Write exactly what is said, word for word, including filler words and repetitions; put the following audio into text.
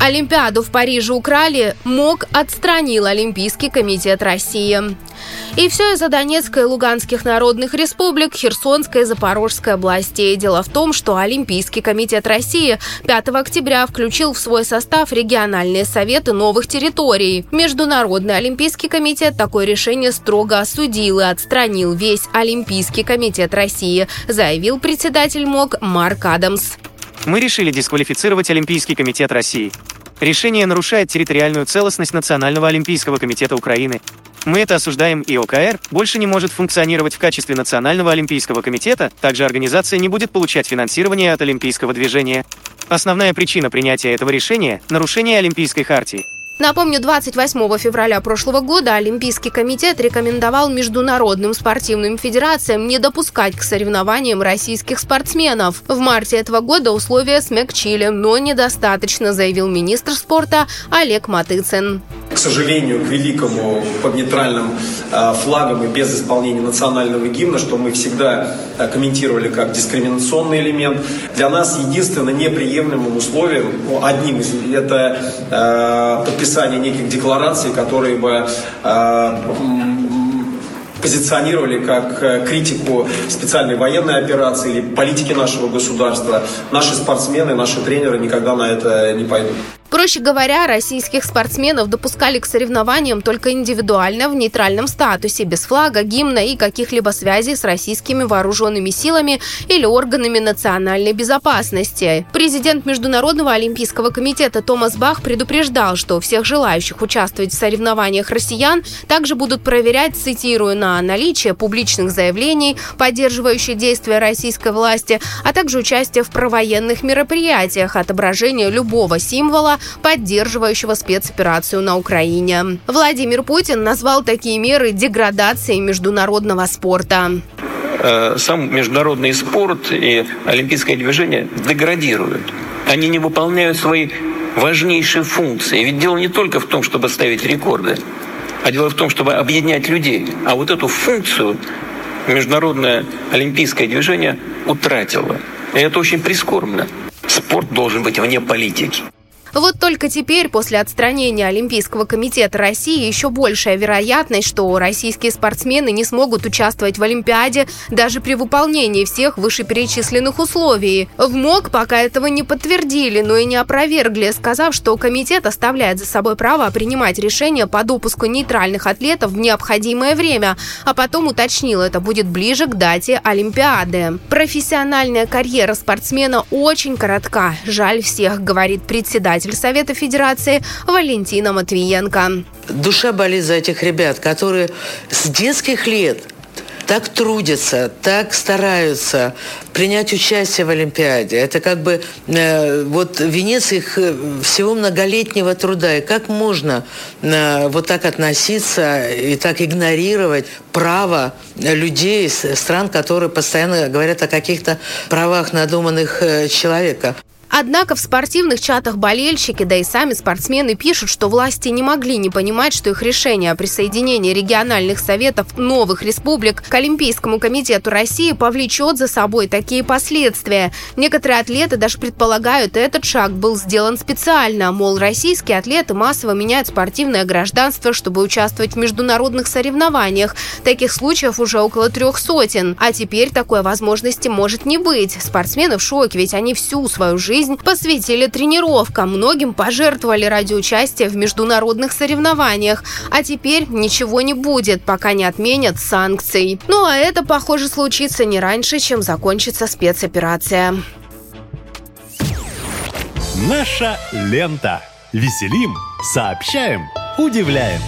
Олимпиаду в Париже украли, МОК отстранил Олимпийский комитет России. И все из-за Донецкой и Луганских народных республик, Херсонской и Запорожской областей. Дело в том, что Олимпийский комитет России пятого октября включил в свой состав региональные советы новых территорий. Международный олимпийский комитет такое решение строго осудил и отстранил весь Олимпийский комитет России, заявил председатель МОК Марк Адамс. Мы решили дисквалифицировать Олимпийский комитет России. Решение нарушает территориальную целостность Национального олимпийского комитета Украины. Мы это осуждаем, и ОКР больше не может функционировать в качестве Национального олимпийского комитета, также организация не будет получать финансирование от олимпийского движения. Основная причина принятия этого решения – нарушение Олимпийской хартии. Напомню, двадцать восьмого февраля прошлого года Олимпийский комитет рекомендовал международным спортивным федерациям не допускать к соревнованиям российских спортсменов. В марте этого года условия смягчили, но недостаточно, заявил министр спорта Олег Матыцин. К сожалению, к великому, под нейтральным флагом и без исполнения национального гимна, что мы всегда комментировали как дискриминационный элемент, для нас единственно неприемлемым условием, ну, одним из, это э, подписание неких деклараций, которые бы э, позиционировали как критику специальной военной операции или политики нашего государства. Наши спортсмены, наши тренеры никогда на это не пойдут. Проще говоря, российских спортсменов допускали к соревнованиям только индивидуально, в нейтральном статусе, без флага, гимна и каких-либо связей с российскими вооруженными силами или органами национальной безопасности. Президент Международного олимпийского комитета Томас Бах предупреждал, что всех желающих участвовать в соревнованиях россиян также будут проверять, цитирую, на наличие публичных заявлений, поддерживающих действия российской власти, а также участие в провоенных мероприятиях, отображение любого символа, поддерживающего спецоперацию на Украине. Владимир Путин назвал такие меры деградацией международного спорта. Сам международный спорт и олимпийское движение деградируют. Они не выполняют свои важнейшие функции. Ведь дело не только в том, чтобы ставить рекорды, а дело в том, чтобы объединять людей. А вот эту функцию международное олимпийское движение утратило. И это очень прискорбно. Спорт должен быть вне политики. Вот только теперь, после отстранения Олимпийского комитета России, еще большая вероятность, что российские спортсмены не смогут участвовать в Олимпиаде даже при выполнении всех вышеперечисленных условий. В МОК пока этого не подтвердили, но и не опровергли, сказав, что комитет оставляет за собой право принимать решения по допуску нейтральных атлетов в необходимое время, а потом уточнил, это будет ближе к дате Олимпиады. Профессиональная карьера спортсмена очень коротка. Жаль всех, говорит председатель Совета Федерации Валентина Матвиенко. Душа болит за этих ребят, которые с детских лет так трудятся, так стараются принять участие в Олимпиаде. Это как бы э, вот венец их всего многолетнего труда. И как можно э, вот так относиться и так игнорировать право людей из стран, которые постоянно говорят о каких-то правах надуманных э, человека? Однако в спортивных чатах болельщики, да и сами спортсмены пишут, что власти не могли не понимать, что их решение о присоединении региональных советов новых республик к Олимпийскому комитету России повлечет за собой такие последствия. Некоторые атлеты даже предполагают, этот шаг был сделан специально. Мол, российские атлеты массово меняют спортивное гражданство, чтобы участвовать в международных соревнованиях. Таких случаев уже около трех сотен. А теперь такой возможности может не быть. Спортсмены в шоке, ведь они всю свою жизнь посвятили тренировкам, многим пожертвовали ради участия в международных соревнованиях. А теперь ничего не будет, пока не отменят санкций. Ну а это, похоже, случится не раньше, чем закончится спецоперация. Наша лента. Веселим, сообщаем, удивляем.